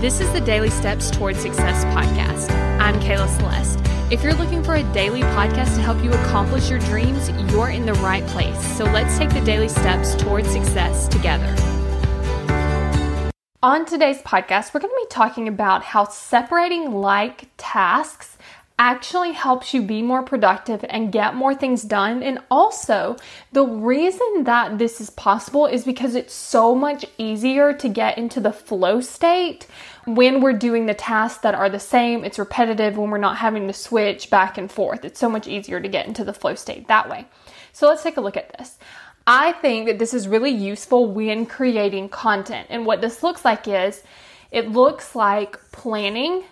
This is the Daily Steps Toward Success podcast. I'm Kayla Celeste. If you're looking for a daily podcast to help you accomplish your dreams, you're in the right place. So let's take the daily steps toward success together. On today's podcast, we're going to be talking about how separating like tasks actually helps you be more productive and get more things done. And also, the reason that this is possible is because it's so much easier to get into the flow state when we're doing the tasks that are the same. It's repetitive when we're not having to switch back and forth. It's so much easier to get into the flow state that way. So let's take a look at this. I think that this is really useful when creating content. And what this looks like is, it looks like planning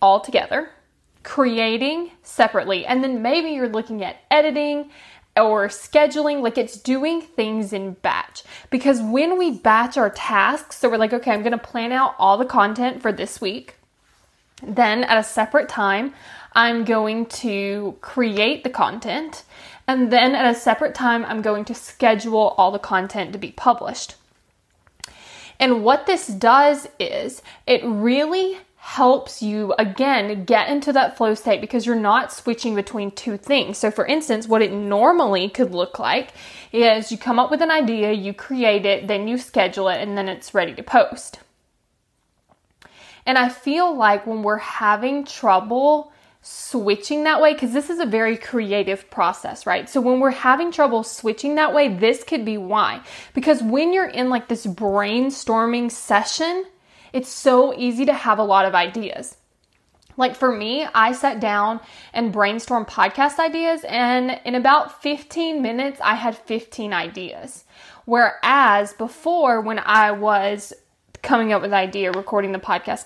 all together, creating separately, and then maybe you're looking at editing or scheduling. Like, it's doing things in batch, because when we batch our tasks, so we're like, okay, I'm going to plan out all the content for this week. Then at a separate time, I'm going to create the content. And then at a separate time, I'm going to schedule all the content to be published. And what this does is it really helps you, again, get into that flow state because you're not switching between two things. So for instance, what it normally could look like is you come up with an idea, you create it, then you schedule it, and then it's ready to post. And I feel like when we're having trouble switching that way, because this is a very creative process, right? So when we're having trouble switching that way, this could be why. Because when you're in like this brainstorming session, it's so easy to have a lot of ideas. Like for me, I sat down and brainstormed podcast ideas, and in about 15 minutes, I had 15 ideas. Whereas before, when I was coming up with the idea, recording the podcast,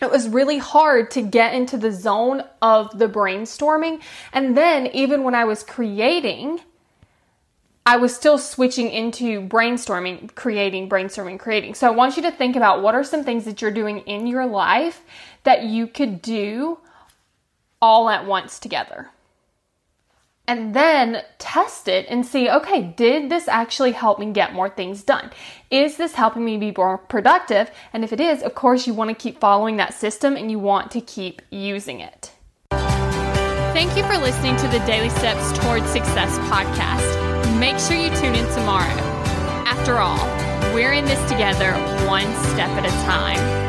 it was really hard to get into the zone of the brainstorming. And then even when I was creating, I was still switching into brainstorming, creating. So I want you to think about what are some things that you're doing in your life that you could do all at once together. And then test it and see, okay, did this actually help me get more things done? Is this helping me be more productive? And if it is, of course, you want to keep following that system and you want to keep using it. Thank you for listening to the Daily Steps Toward Success podcast. Make sure you tune in tomorrow. After all, we're in this together, one step at a time.